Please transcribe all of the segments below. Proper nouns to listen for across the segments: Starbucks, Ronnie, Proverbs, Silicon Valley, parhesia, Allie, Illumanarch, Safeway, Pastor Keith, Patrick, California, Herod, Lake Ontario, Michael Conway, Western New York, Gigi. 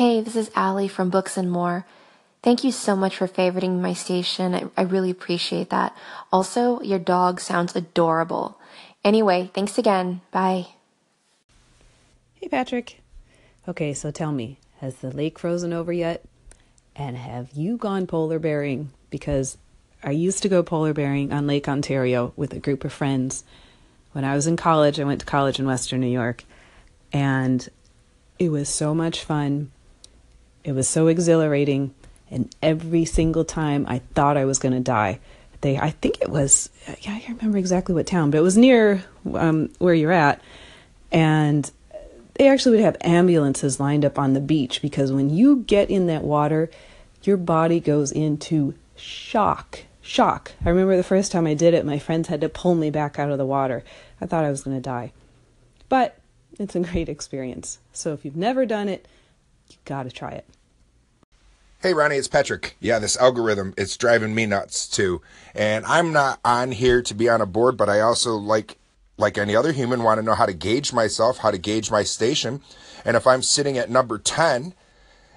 Hey, this is Allie from Books and More. Thank you so much for favoriting my station. I really appreciate that. Also, your dog sounds adorable. Anyway, thanks again. Bye. Hey, Patrick. Okay, so tell me, has the lake frozen over yet? And have you gone polar bearing? Because I used to go polar bearing on Lake Ontario with a group of friends. When I was in college, I went to college in Western New York, and it was so much fun. It was so exhilarating. And every single time I thought I was going to die. I think it was, yeah, I can't remember exactly what town, but it was near where you're at. And they actually would have ambulances lined up on the beach, because when you get in that water, your body goes into shock. I remember the first time I did it, my friends had to pull me back out of the water. I thought I was going to die. But it's a great experience. So if you've never done it, you got to try it. Hey, Ronnie, it's Patrick. Yeah, this algorithm, it's driving me nuts, too. And I'm not on here to be on a board, but I also, like any other human, want to know how to gauge myself, how to gauge my station. And if I'm sitting at number 10,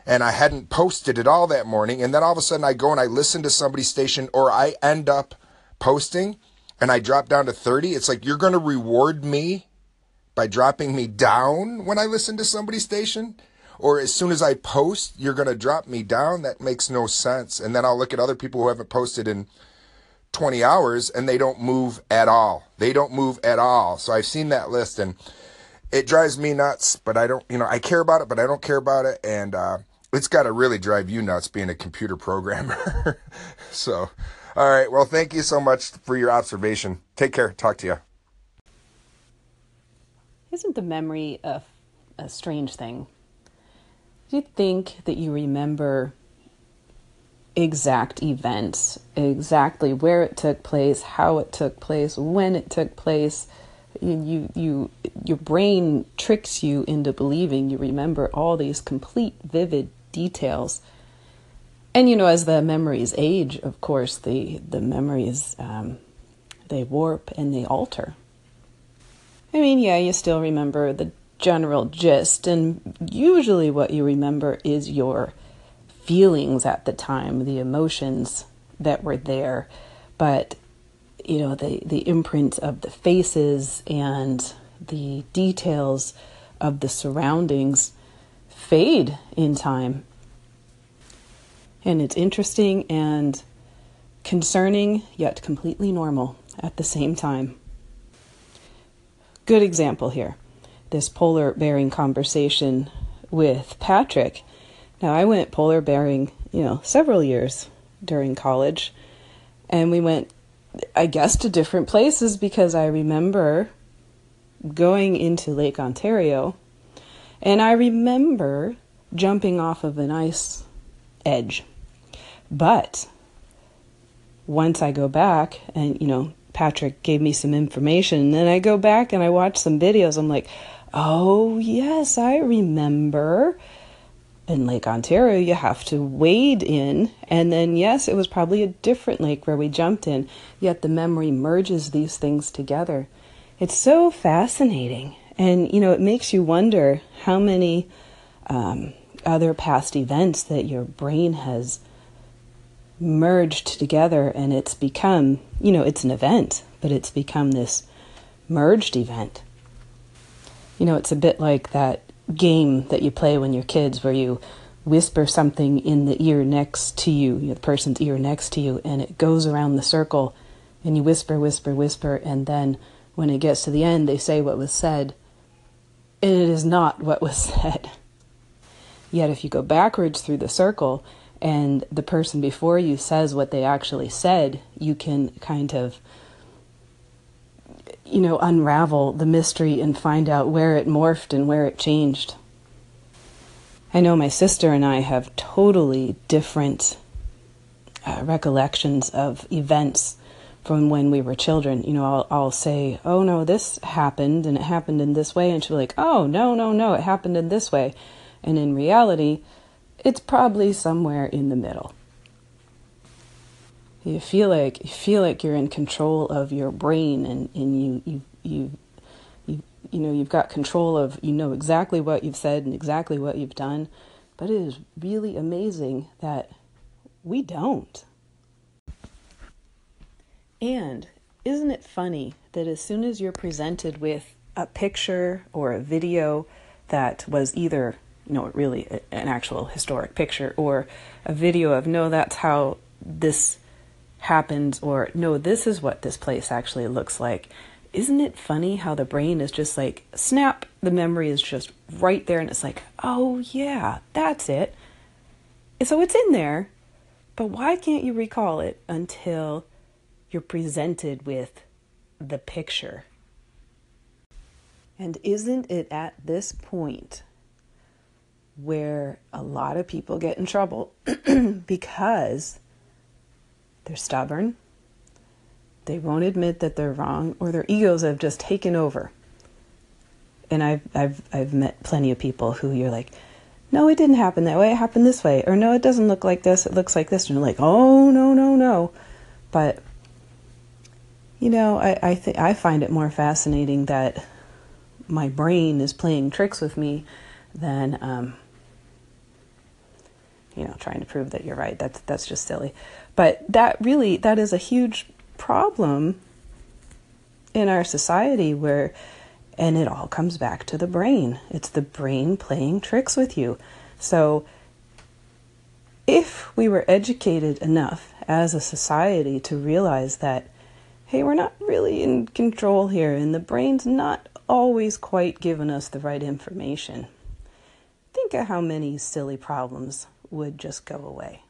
and I hadn't posted at all that morning, and then all of a sudden I go and I listen to somebody's station, or I end up posting, and I drop down to 30, it's like, you're going to reward me by dropping me down when I listen to somebody's station? Or as soon as I post, you're going to drop me down? That makes no sense. And then I'll look at other people who haven't posted in 20 hours, and they don't move at all. So I've seen that list, and it drives me nuts, but I don't, I care about it, but I don't care about it. And it's got to really drive you nuts being a computer programmer. So, all right. Well, thank you so much for your observation. Take care. Talk to you. Isn't the memory a strange thing? Do you think that you remember exact events, exactly where it took place, how it took place, when it took place? Your brain tricks you into believing you remember all these complete, vivid details. And, as the memories age, of course, the memories, they warp and they alter. Yeah, you still remember the general gist, and usually what you remember is your feelings at the time, the emotions that were there, but the imprint of the faces and the details of the surroundings fade in time. And it's interesting and concerning, yet completely normal at the same time. Good example here, this polar bearing conversation with Patrick. Now, I went polar bearing, several years during college, and we went, I guess, to different places, because I remember going into Lake Ontario, and I remember jumping off of an ice edge. But once I go back and, Patrick gave me some information, and then I go back and I watch some videos, I'm like, oh, yes, I remember. In Lake Ontario, you have to wade in. And then, yes, it was probably a different lake where we jumped in. Yet the memory merges these things together. It's so fascinating. And, it makes you wonder how many other past events that your brain has merged together. And it's become, it's an event, but it's become this merged event. It's a bit like that game that you play when you're kids, where you whisper something in the ear next to you, the person's ear next to you, and it goes around the circle, and you whisper, and then when it gets to the end, they say what was said, and it is not what was said. Yet if you go backwards through the circle, and the person before you says what they actually said, you can kind of unravel the mystery and find out where it morphed and where it changed. I know my sister and I have totally different recollections of events from when we were children. I'll say, oh no, this happened and it happened in this way. And she'll be like, oh no, it happened in this way. And in reality, it's probably somewhere in the middle. You feel like you're in control of your brain, and you've got control of exactly what you've said and exactly what you've done, But it is really amazing that we don't. And isn't it funny that as soon as you're presented with a picture or a video that was either, you know, really an actual historic picture or a video of, no, that's how this happens, or no, this is what this place actually looks like. Isn't it funny how the brain is just like, snap, the memory is just right there, and it's like, oh yeah, that's it. So it's in there, but why can't you recall it until you're presented with the picture? And isn't it at this point where a lot of people get in trouble because they're stubborn? They won't admit that they're wrong, or their egos have just taken over. And I've met plenty of people who you're like, no, it didn't happen that way. It happened this way. Or no, it doesn't look like this. It looks like this. And you're like, oh, no. But, you know, I find it more fascinating that my brain is playing tricks with me than, you know, trying to prove that you're right. That's just silly. But that is a huge problem in our society where, and it all comes back to the brain. It's the brain playing tricks with you. So if we were educated enough as a society to realize that, hey, we're not really in control here and the brain's not always quite giving us the right information, think of how many silly problems would just go away.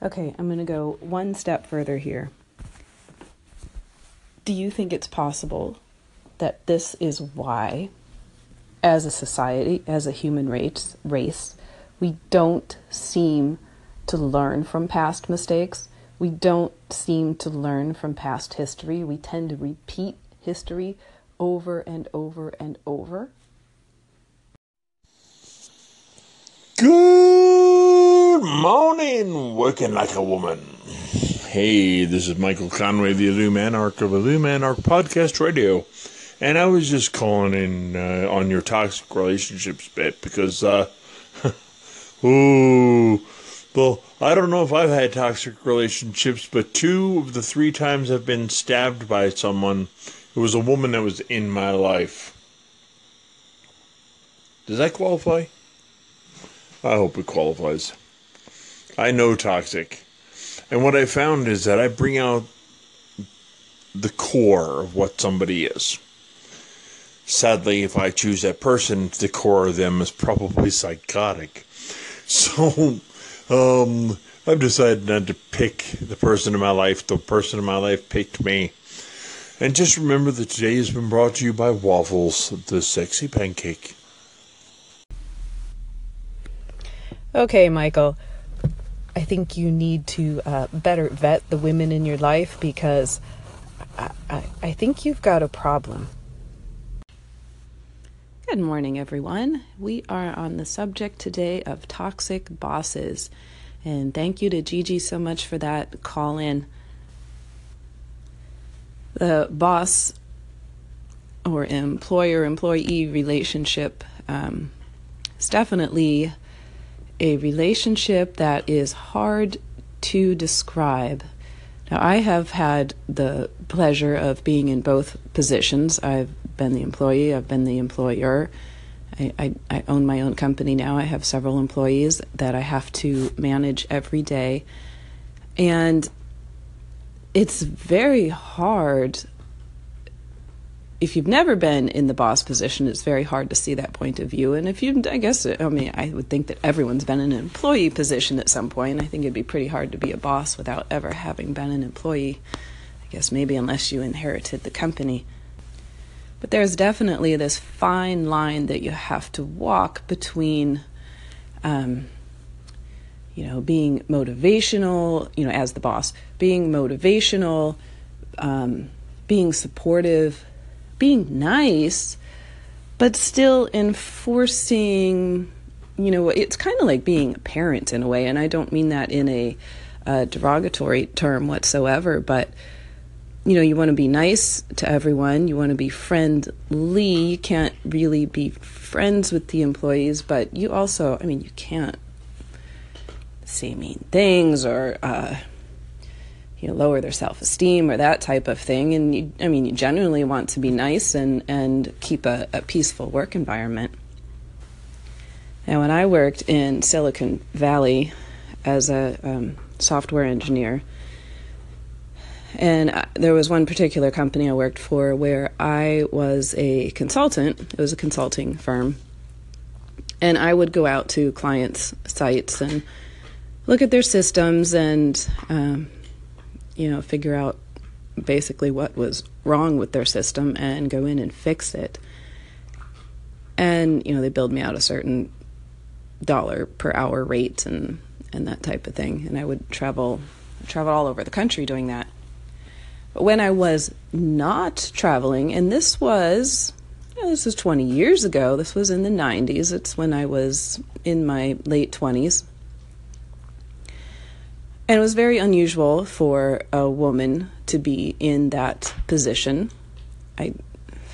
Okay, I'm going to go one step further here. Do you think it's possible that this is why, as a society, as a human race, we don't seem to learn from past mistakes? We don't seem to learn from past history. We tend to repeat history over and over and over. Good morning, working like a woman. Hey, this is Michael Conway, the Illumanarch of Illumanarch Podcast Radio. And I was just calling in on your toxic relationships bit because, ooh, well, I don't know if I've had toxic relationships, but 2 of the 3 times I've been stabbed by someone, it was a woman that was in my life. Does that qualify? I hope it qualifies. I know toxic. And what I found is that I bring out the core of what somebody is. Sadly, if I choose that person, the core of them is probably psychotic. So, I've decided not to pick the person in my life. The person in my life picked me. And just remember that today has been brought to you by Waffles, the sexy pancake. Okay, Michael. I think you need to better vet the women in your life because I think you've got a problem. Good morning, everyone. We are on the subject today of toxic bosses. And thank you to Gigi so much for that call in. The boss or employer-employee relationship is definitely a relationship that is hard to describe. Now, I have had the pleasure of being in both positions. I've been the employee, I've been the employer. I own my own company now. I have several employees that I have to manage every day. And it's very hard. If you've never been in the boss position, it's very hard to see that point of view. And if you, I would think that everyone's been in an employee position at some point. I think it'd be pretty hard to be a boss without ever having been an employee. I guess maybe unless you inherited the company. But there's definitely this fine line that you have to walk between, being motivational, as the boss, being motivational, being supportive, being nice, but still enforcing, it's kind of like being a parent in a way, and I don't mean that in a derogatory term whatsoever, but you know, you want to be nice to everyone. You want to be friendly. You can't really be friends with the employees, but you also, I mean, you can't say mean things or, you know, lower their self-esteem or that type of thing. And, you, I mean, you genuinely want to be nice and keep a peaceful work environment. Now, when I worked in Silicon Valley as a software engineer, and there was one particular company I worked for where I was a consultant. It was a consulting firm. And I would go out to clients' sites and look at their systems and, you know, figure out basically what was wrong with their system and go in and fix it. And, you know, they billed me out a certain dollar per hour rate and that type of thing. And I would travel all over the country doing that. When I was not traveling, and this was, you know, this was 20 years ago. This was in the 90s. It's when I was in my late 20s. And it was very unusual for a woman to be in that position. I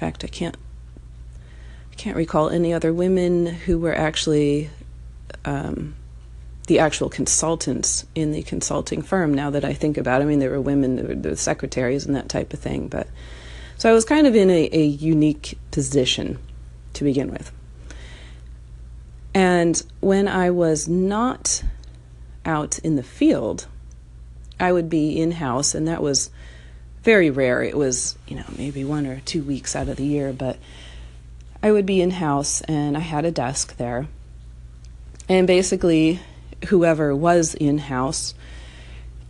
can't recall any other women who were actually the actual consultants in the consulting firm, now that I think about it. I mean, there were women, there were secretaries and that type of thing. But so I was kind of in a unique position to begin with. And when I was not out in the field, I would be in-house, and that was very rare. It was, you know, maybe 1 or 2 weeks out of the year, but I would be in-house, and I had a desk there. And basically, whoever was in-house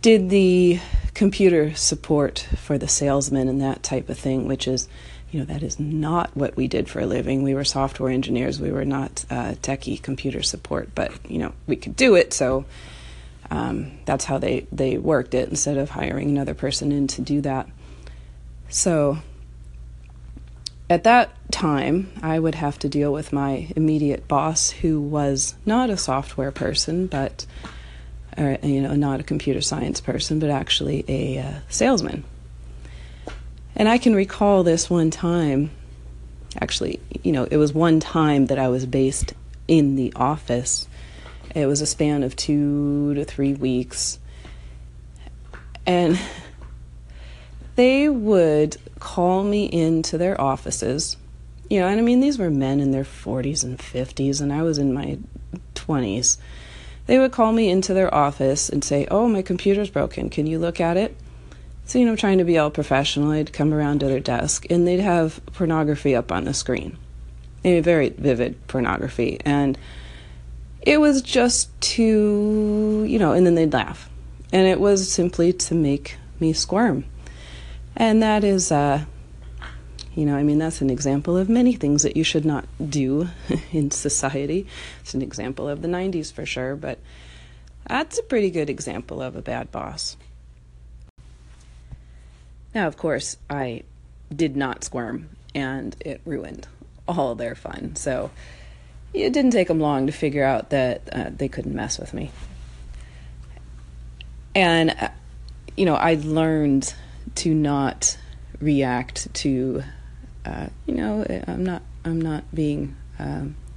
did the computer support for the salesman and that type of thing, which is, you know, that is not what we did for a living. We were software engineers. We were not techie computer support, but, you know, we could do it. So that's how they worked it, instead of hiring another person in to do that. So at that time, I would have to deal with my immediate boss, who was not a software person, but, or, you know, not a computer science person, but actually a salesman. And I can recall this one time, actually, you know, it was one time that I was based in the office. It was a span of 2 to 3 weeks. And they would call me into their offices, you know, and I mean, these were men in their 40s and 50s, and I was in my 20s. They would call me into their office and say, "Oh, my computer's broken. Can you look at it?" So, you know, trying to be all professional, I'd come around to their desk, and they'd have pornography up on the screen. A very vivid pornography. And it was just to, you know, and then they'd laugh. And it was simply to make me squirm. And that is, you know, I mean, that's an example of many things that you should not do in society. It's an example of the 90s for sure, but that's a pretty good example of a bad boss. Now, of course, I did not squirm, and it ruined all their fun. So it didn't take them long to figure out that they couldn't mess with me. And, you know, I learned to not react to, you know, I'm not being,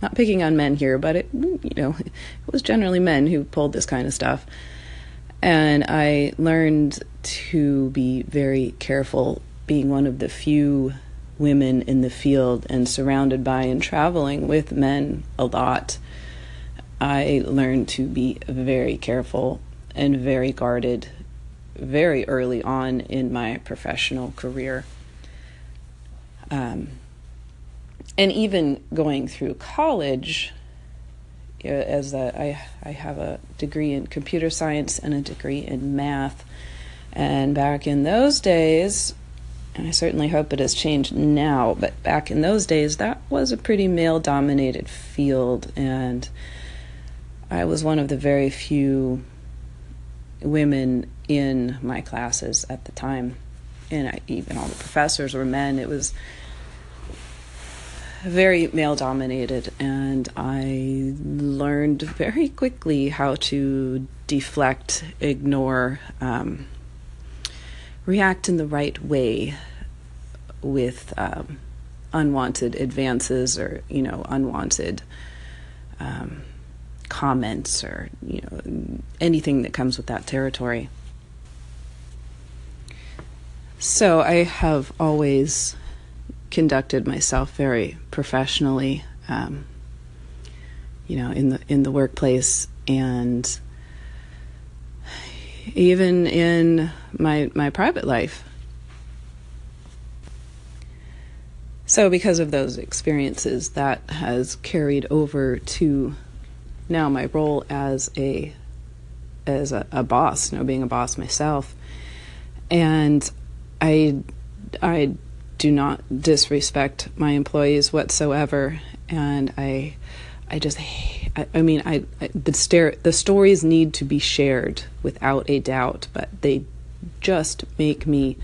not picking on men here, but it, you know, it was generally men who pulled this kind of stuff. And I learned to be very careful, being one of the few women in the field and surrounded by and traveling with men a lot. I learned to be very careful and very guarded very early on in my professional career. And even going through college, you know, as I have a degree in computer science and a degree in math. And back in those days, and I certainly hope it has changed now, but back in those days, that was a pretty male-dominated field. And I was one of the very few women in my classes at the time, and even all the professors were men. It was very male-dominated, and I learned very quickly how to deflect, ignore, react in the right way with unwanted advances or, you know, unwanted comments or, you know, anything that comes with that territory. So I have always conducted myself very professionally, you know, in the workplace, and even in my private life. So because of those experiences, that has carried over to now my role as a boss, you know, being a boss myself. And I do not disrespect my employees whatsoever, and the stories need to be shared without a doubt, but they just make me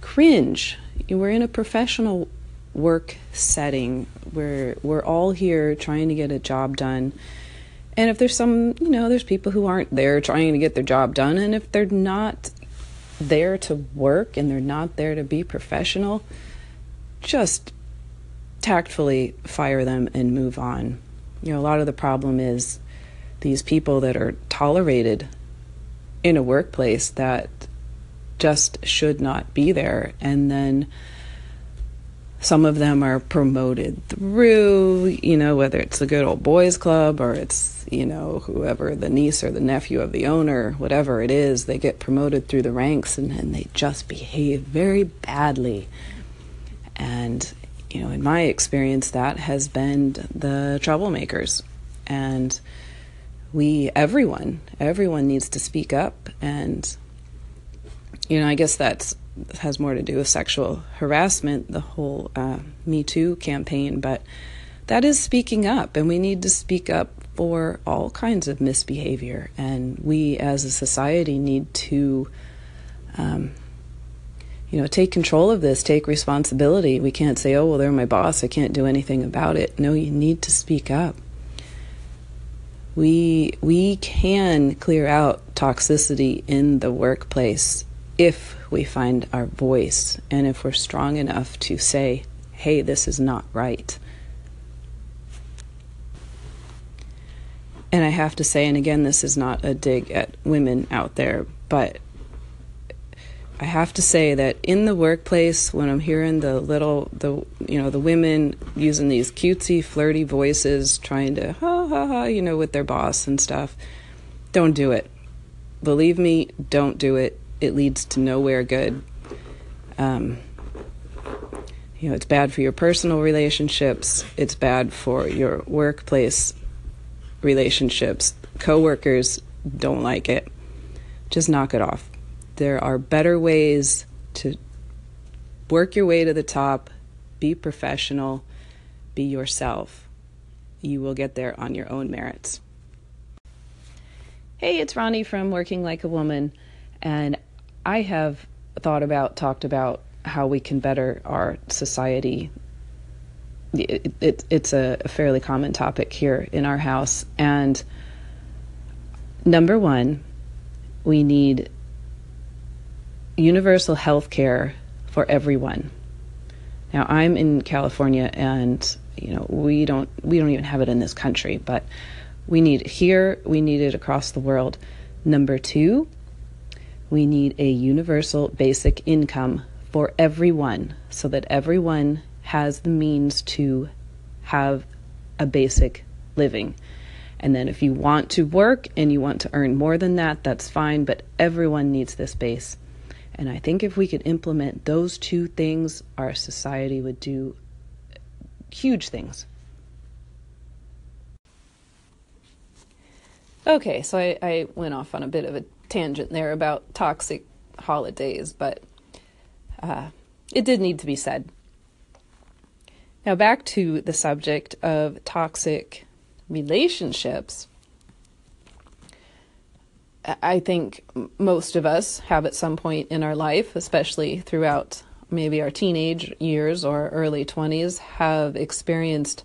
cringe. We're in a professional work setting where we're all here trying to get a job done. And if there's some, you know, there's people who aren't there trying to get their job done, and if they're not there to work and they're not there to be professional, just tactfully fire them and move on. You know, a lot of the problem is these people that are tolerated in a workplace that just should not be there. And then some of them are promoted through, you know, whether it's the good old boys club or it's, you know, whoever, the niece or the nephew of the owner, whatever it is, they get promoted through the ranks, and they just behave very badly. And, you know, in my experience, that has been the troublemakers. And everyone needs to speak up. And, you know, I guess that has more to do with sexual harassment, the whole Me Too campaign. But that is speaking up, and we need to speak up for all kinds of misbehavior. And we as a society need to you know, take control of this, take responsibility. We can't say, oh, well, they're my boss, I can't do anything about it. No, you need to speak up. We can clear out toxicity in the workplace if we find our voice, and if we're strong enough to say, hey, this is not right. And I have to say, and again, this is not a dig at women out there, but I have to say that in the workplace, when I'm hearing the women using these cutesy, flirty voices, trying to ha ha ha, you know, with their boss and stuff, don't do it. Believe me, don't do it. It leads to nowhere good. You know, it's bad for your personal relationships. It's bad for your workplace relationships. Coworkers don't like it. Just knock it off. There are better ways to work your way to the top. Be professional. Be yourself. You will get there on your own merits. Hey, it's Ronnie from Working Like a Woman, and I have talked about how we can better our society. It's a fairly common topic here in our house. And number one, we need universal health care for everyone. Now, I'm in California, and you know, we don't even have it in this country, but we need it here, we need it across the world. Number two, we need a universal basic income for everyone, so that everyone has the means to have a basic living. And then if you want to work and you want to earn more than that, that's fine, but everyone needs this base. And I think if we could implement those two things, our society would do huge things. Okay, so I went off on a bit of a tangent there about toxic holidays, but it did need to be said. Now back to the subject of toxic relationships. I think most of us have at some point in our life, especially throughout maybe our teenage years or early 20s, have experienced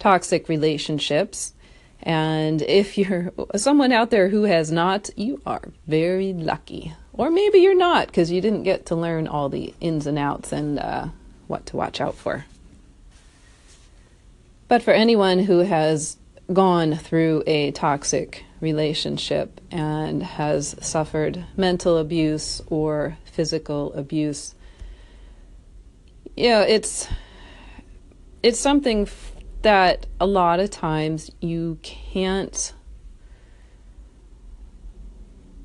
toxic relationships. And if you're someone out there who has not, you are very lucky. Or maybe you're not, because you didn't get to learn all the ins and outs and what to watch out for. But for anyone who has gone through a toxic relationship and has suffered mental abuse or physical abuse, you know, it's something that a lot of times you can't.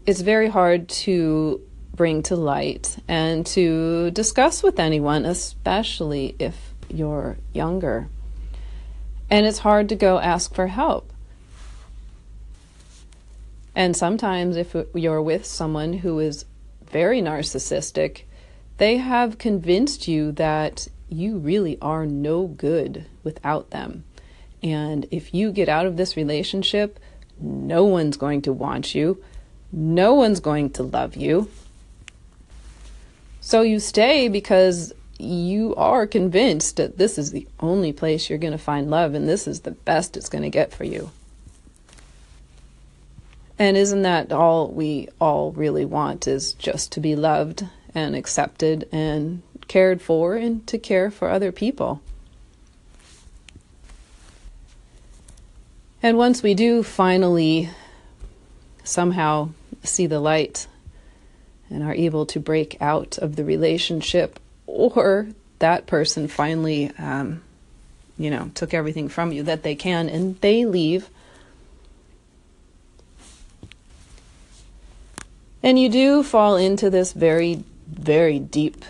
It's very hard to bring to light and to discuss with anyone, especially if you're younger. And it's hard to go ask for help. And sometimes if you're with someone who is very narcissistic, they have convinced you that you really are no good without them. And if you get out of this relationship, no one's going to want you. No one's going to love you. So you stay because you are convinced that this is the only place you're going to find love and this is the best it's going to get for you. And isn't that all we all really want, is just to be loved and accepted and cared for and to care for other people? And once we do finally somehow see the light and are able to break out of the relationship, or that person finally, took everything from you that they can and they leave. And you do fall into this very, very deep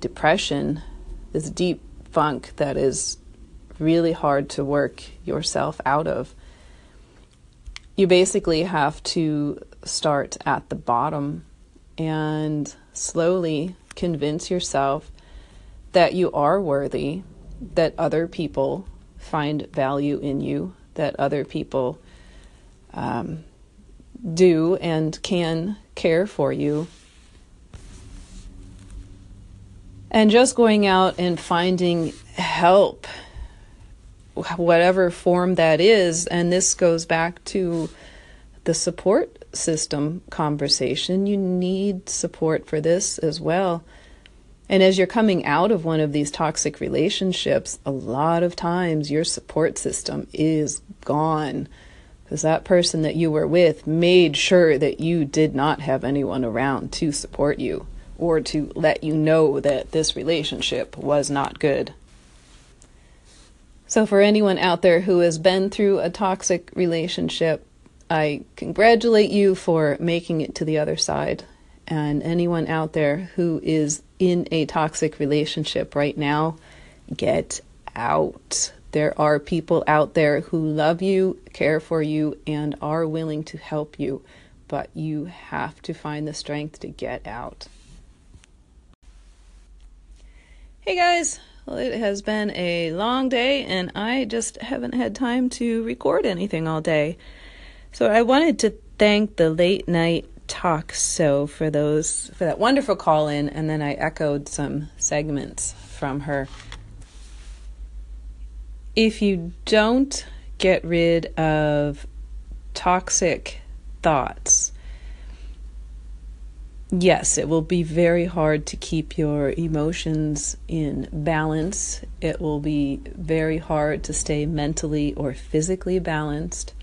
depression, this deep funk that is really hard to work yourself out of. You basically have to start at the bottom and slowly convince yourself that you are worthy, that other people find value in you, that other people do and can care for you. And just going out and finding help, whatever form that is, and this goes back to the support system conversation. You need support for this as well. And as you're coming out of one of these toxic relationships, a lot of times your support system is gone because that person that you were with made sure that you did not have anyone around to support you or to let you know that this relationship was not good. So for anyone out there who has been through a toxic relationship, I congratulate you for making it to the other side. And anyone out there who is in a toxic relationship right now, get out. There are people out there who love you, care for you, and are willing to help you, but you have to find the strength to get out. Hey guys! Well, it has been a long day, and I just haven't had time to record anything all day. So I wanted to thank the late night talk show for that wonderful call in, and then I echoed some segments from her. If you don't get rid of toxic thoughts, yes, it will be very hard to keep your emotions in balance. It will be very hard to stay mentally or physically balanced.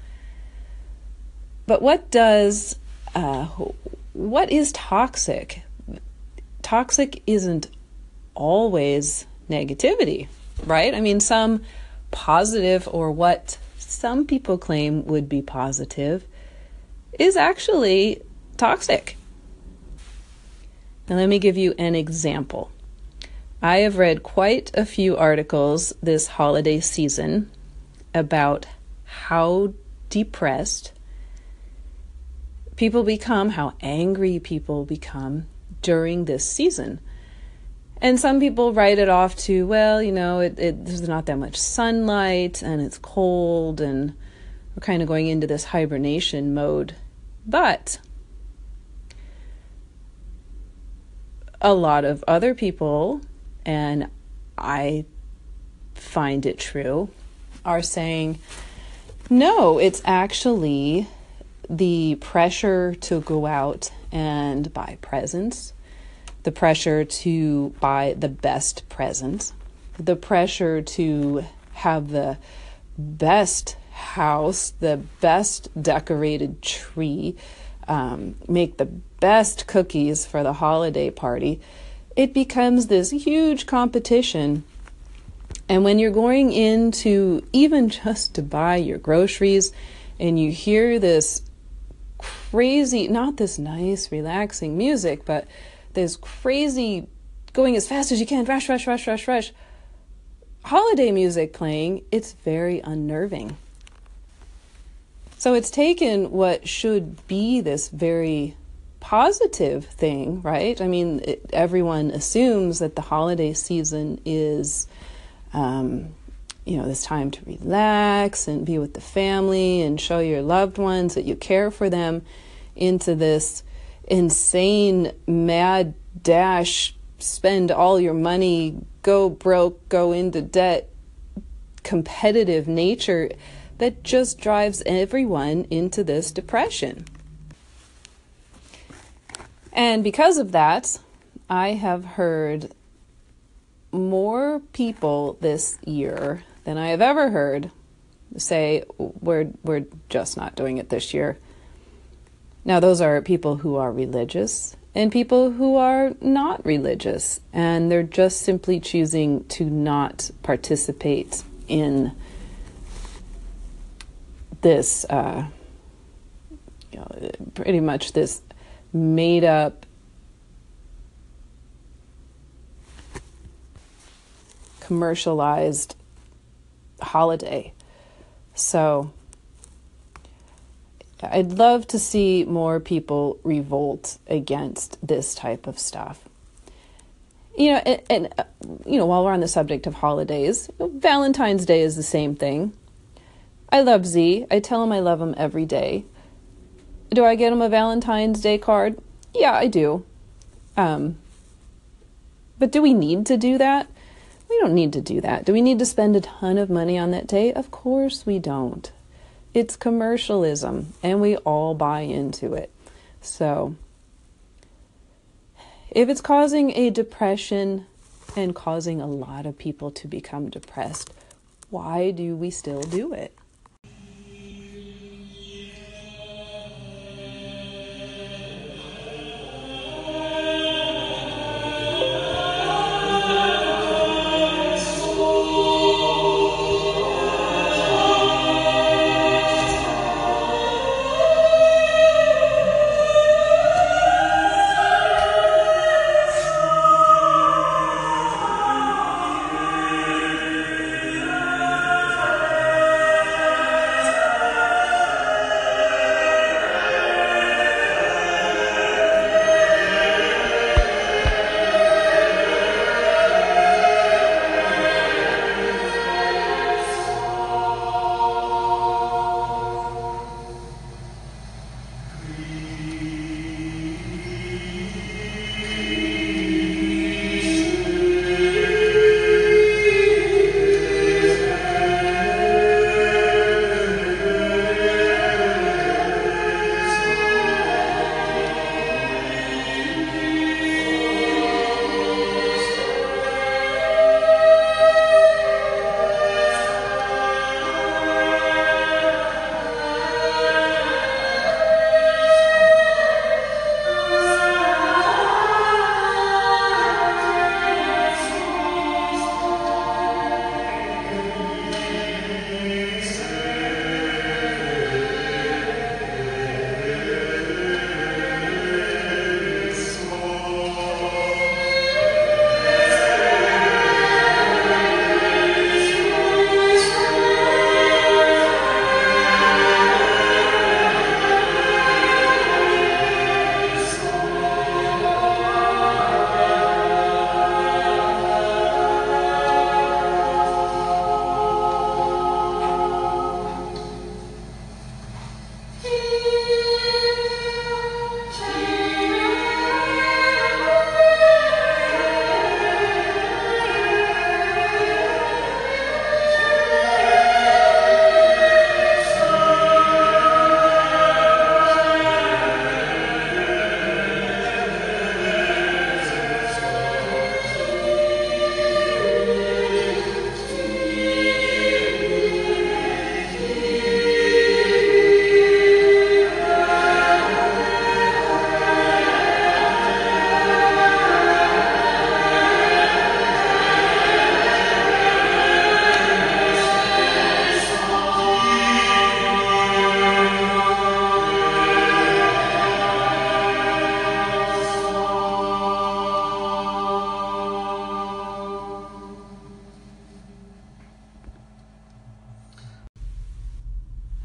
But what is toxic? Toxic isn't always negativity, right? I mean, some positive, or what some people claim would be positive, is actually toxic. Now let me give you an example. I have read quite a few articles this holiday season about how depressed people become, how angry people become during this season. And some people write it off to, well, you know, there's not that much sunlight and it's cold and we're kind of going into this hibernation mode. But a lot of other people, and I find it true, are saying, no, it's actually the pressure to go out and buy presents, the pressure to buy the best presents, the pressure to have the best house, the best decorated tree, make the best cookies for the holiday party. It becomes this huge competition. And when you're going into even just to buy your groceries and you hear this crazy, not this nice, relaxing music, but this crazy going as fast as you can, rush, rush, rush, rush, rush, holiday music playing, it's very unnerving. So it's taken what should be this very positive thing, right? I mean, everyone assumes that the holiday season is, this time to relax and be with the family and show your loved ones that you care for them, into this insane, mad dash, spend all your money, go broke, go into debt, competitive nature that just drives everyone into this depression. And because of that, I have heard more people this year than I have ever heard say, we're just not doing it this year. Now, those are people who are religious and people who are not religious, and they're just simply choosing to not participate in this, pretty much this made-up commercialized holiday. So I'd love to see more people revolt against this type of stuff. While we're on the subject of holidays, Valentine's Day is the same thing. I love Z. I tell him I love him every day. Do I get him a Valentine's Day card? Yeah, I do. But do we need to do that? We don't need to do that. Do we need to spend a ton of money on that day? Of course we don't. It's commercialism, and we all buy into it. So if it's causing a depression and causing a lot of people to become depressed, why do we still do it?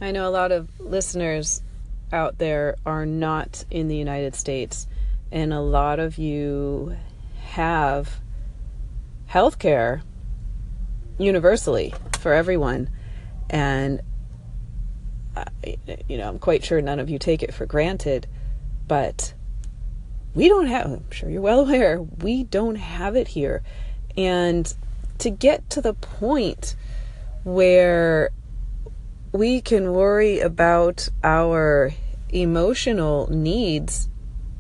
I know a lot of listeners out there are not in the United States, and a lot of you have healthcare universally for everyone, and I'm quite sure none of you take it for granted, but we don't have, I'm sure you're well aware, we don't have it here. And to get to the point where we can worry about our emotional needs,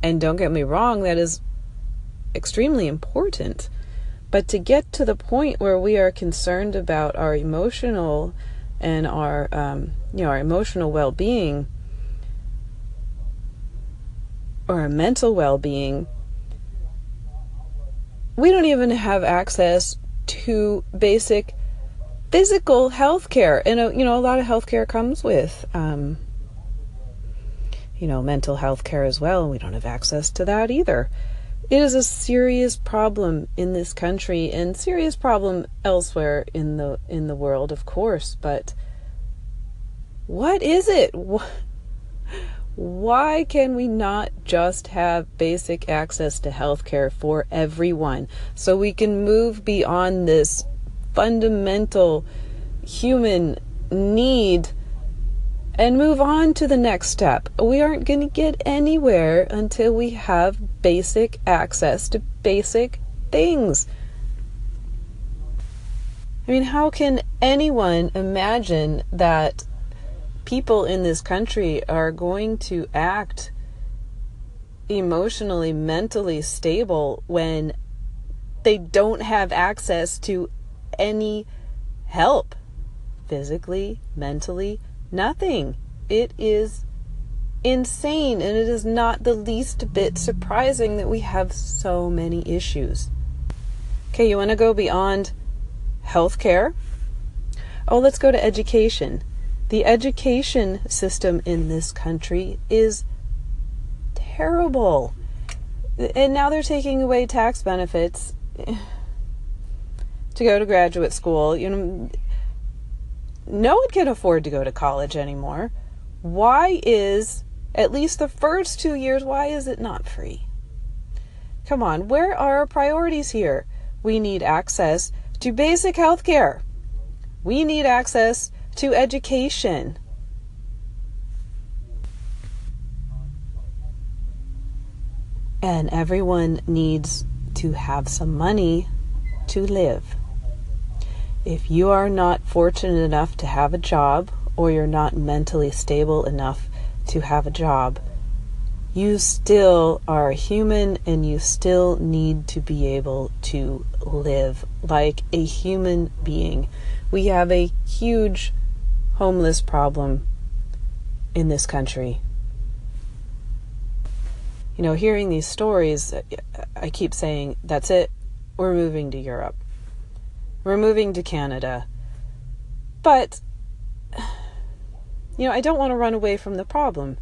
and don't get me wrong, that is extremely important, but to get to the point where we are concerned about our emotional and our emotional well-being or our mental well-being, we don't even have access to basic physical health care. And a lot of health care comes with mental health care as well. We don't have access to that either. It is a serious problem in this country, and serious problem elsewhere in the world, of course. But what is it? Why can we not just have basic access to health care for everyone, so we can move beyond this fundamental human need and move on to the next step? We aren't going to get anywhere until we have basic access to basic things. I mean, how can anyone imagine that people in this country are going to act emotionally, mentally stable when they don't have access to any help? Physically, mentally, nothing. It is insane, and it is not the least bit surprising that we have so many issues. Okay, you want to go beyond healthcare? Oh, let's go to education. The education system in this country is terrible. And now they're taking away tax benefits to go to graduate school. No one can afford to go to college anymore. Why is, at least the first 2 years, why is it not free? Come on, where are our priorities here? We need access to basic health care. We need access to education. And everyone needs to have some money to live. If you are not fortunate enough to have a job, or you're not mentally stable enough to have a job, you still are a human, and you still need to be able to live like a human being. We have a huge homeless problem in this country. Hearing these stories, I keep saying, that's it, we're moving to Europe. We're moving to Canada. But, I don't want to run away from the problem.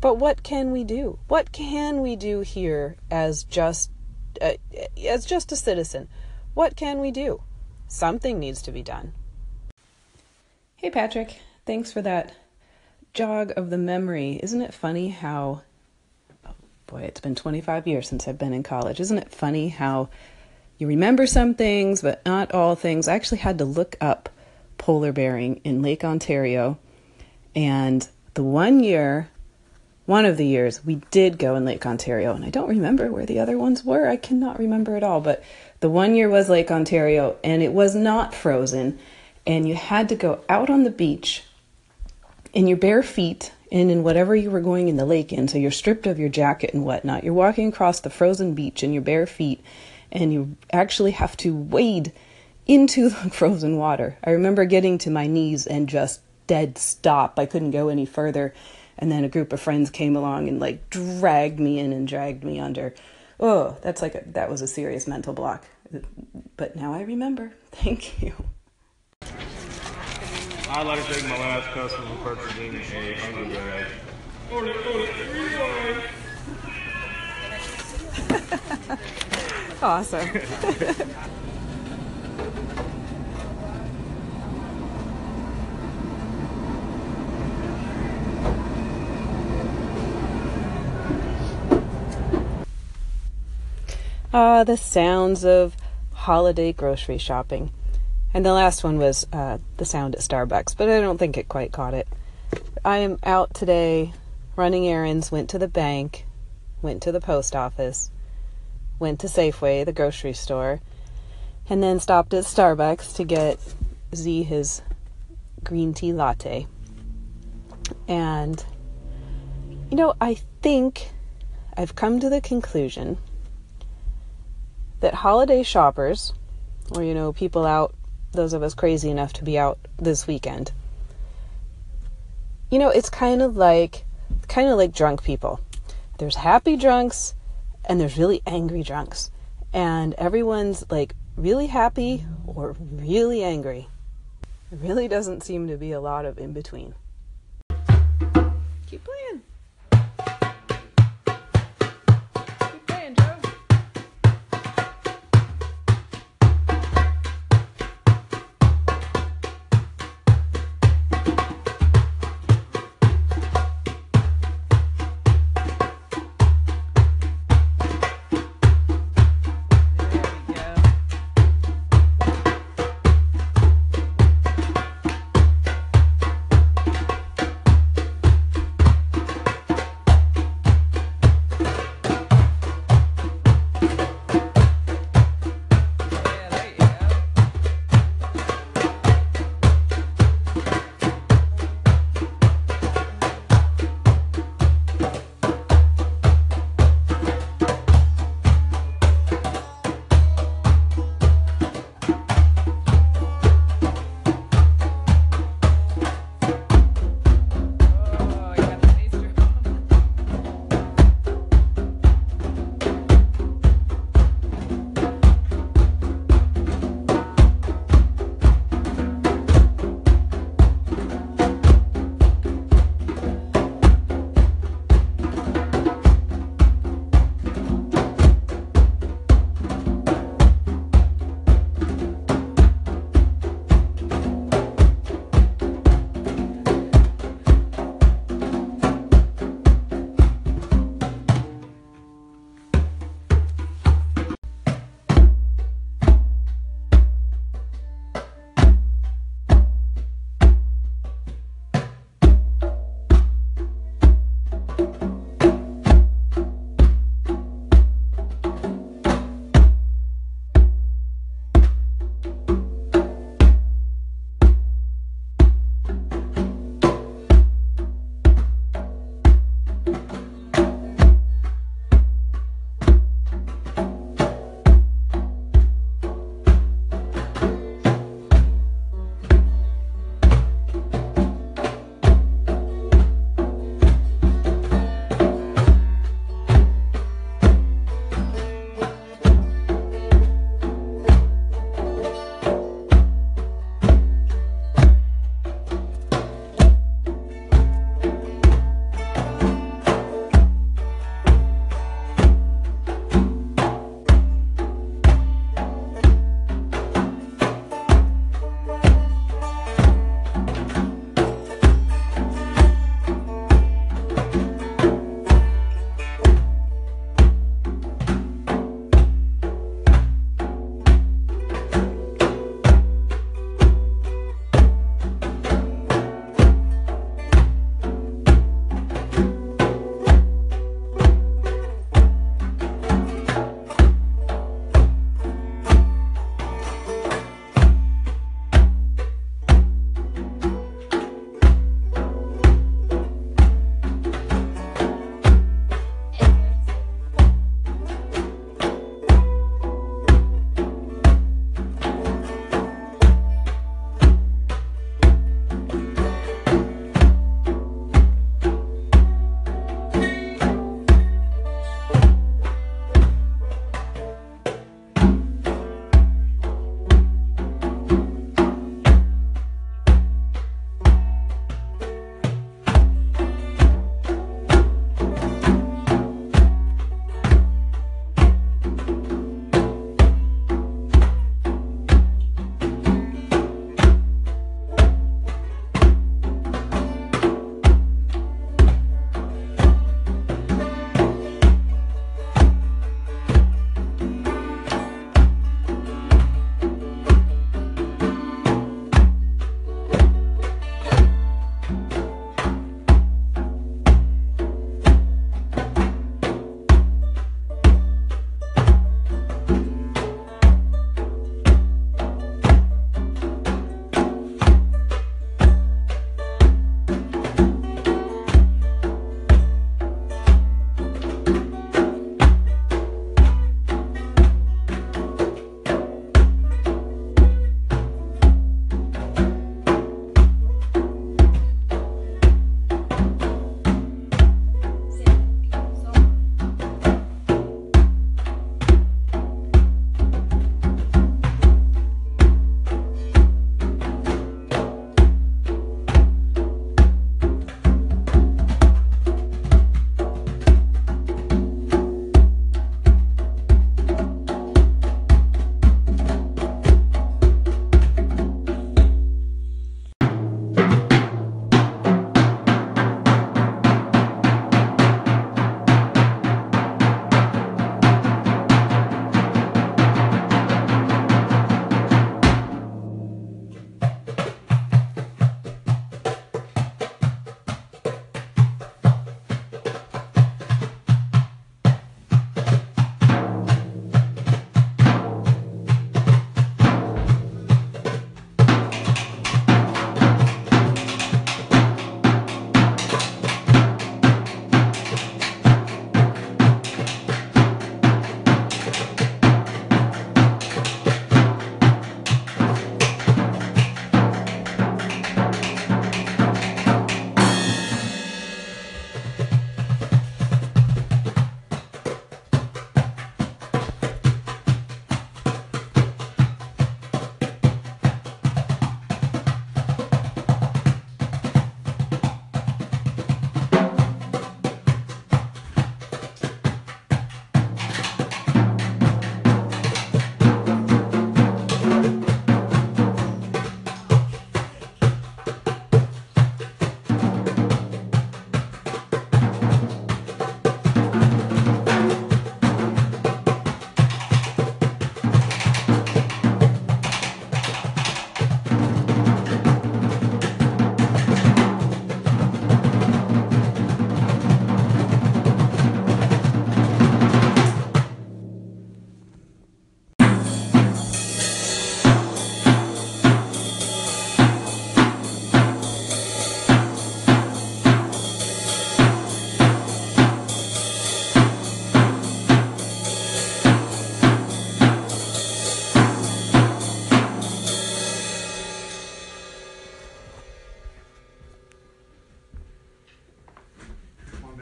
But what can we do? What can we do here as just a citizen? What can we do? Something needs to be done. Hey, Patrick. Thanks for that jog of the memory. Isn't it funny how... Oh, boy, it's been 25 years since I've been in college. Isn't it funny how... you remember some things, but not all things. I actually had to look up polar bearing in Lake Ontario. And one of the years, we did go in Lake Ontario. And I don't remember where the other ones were. I cannot remember at all. But the one year was Lake Ontario, and it was not frozen. And you had to go out on the beach in your bare feet and in whatever you were going in the lake in. So you're stripped of your jacket and whatnot. You're walking across the frozen beach in your bare feet, and you actually have to wade into the frozen water. I remember getting to my knees and just dead stop. I couldn't go any further. And then a group of friends came along and dragged me in and dragged me under. Oh, that's that was a serious mental block. But now I remember. Thank you. I'd like to thank my last customer for purchasing a hungry bag. Awesome. Ah, the sounds of holiday grocery shopping. And the last one was the sound at Starbucks, but I don't think it quite caught it. I am out today running errands, went to the bank, went to the post office, went to Safeway, the grocery store, and then stopped at Starbucks to get Z his green tea latte. And, you know, I think I've come to the conclusion that holiday shoppers, or, you know, people out, those of us crazy enough to be out this weekend, you know, it's kind of like drunk people. There's happy drunks and there's really angry drunks. And everyone's like really happy or really angry. There really doesn't seem to be a lot of in between. Keep playing. Keep playing, Joe.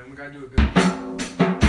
man. We gotta do a good job.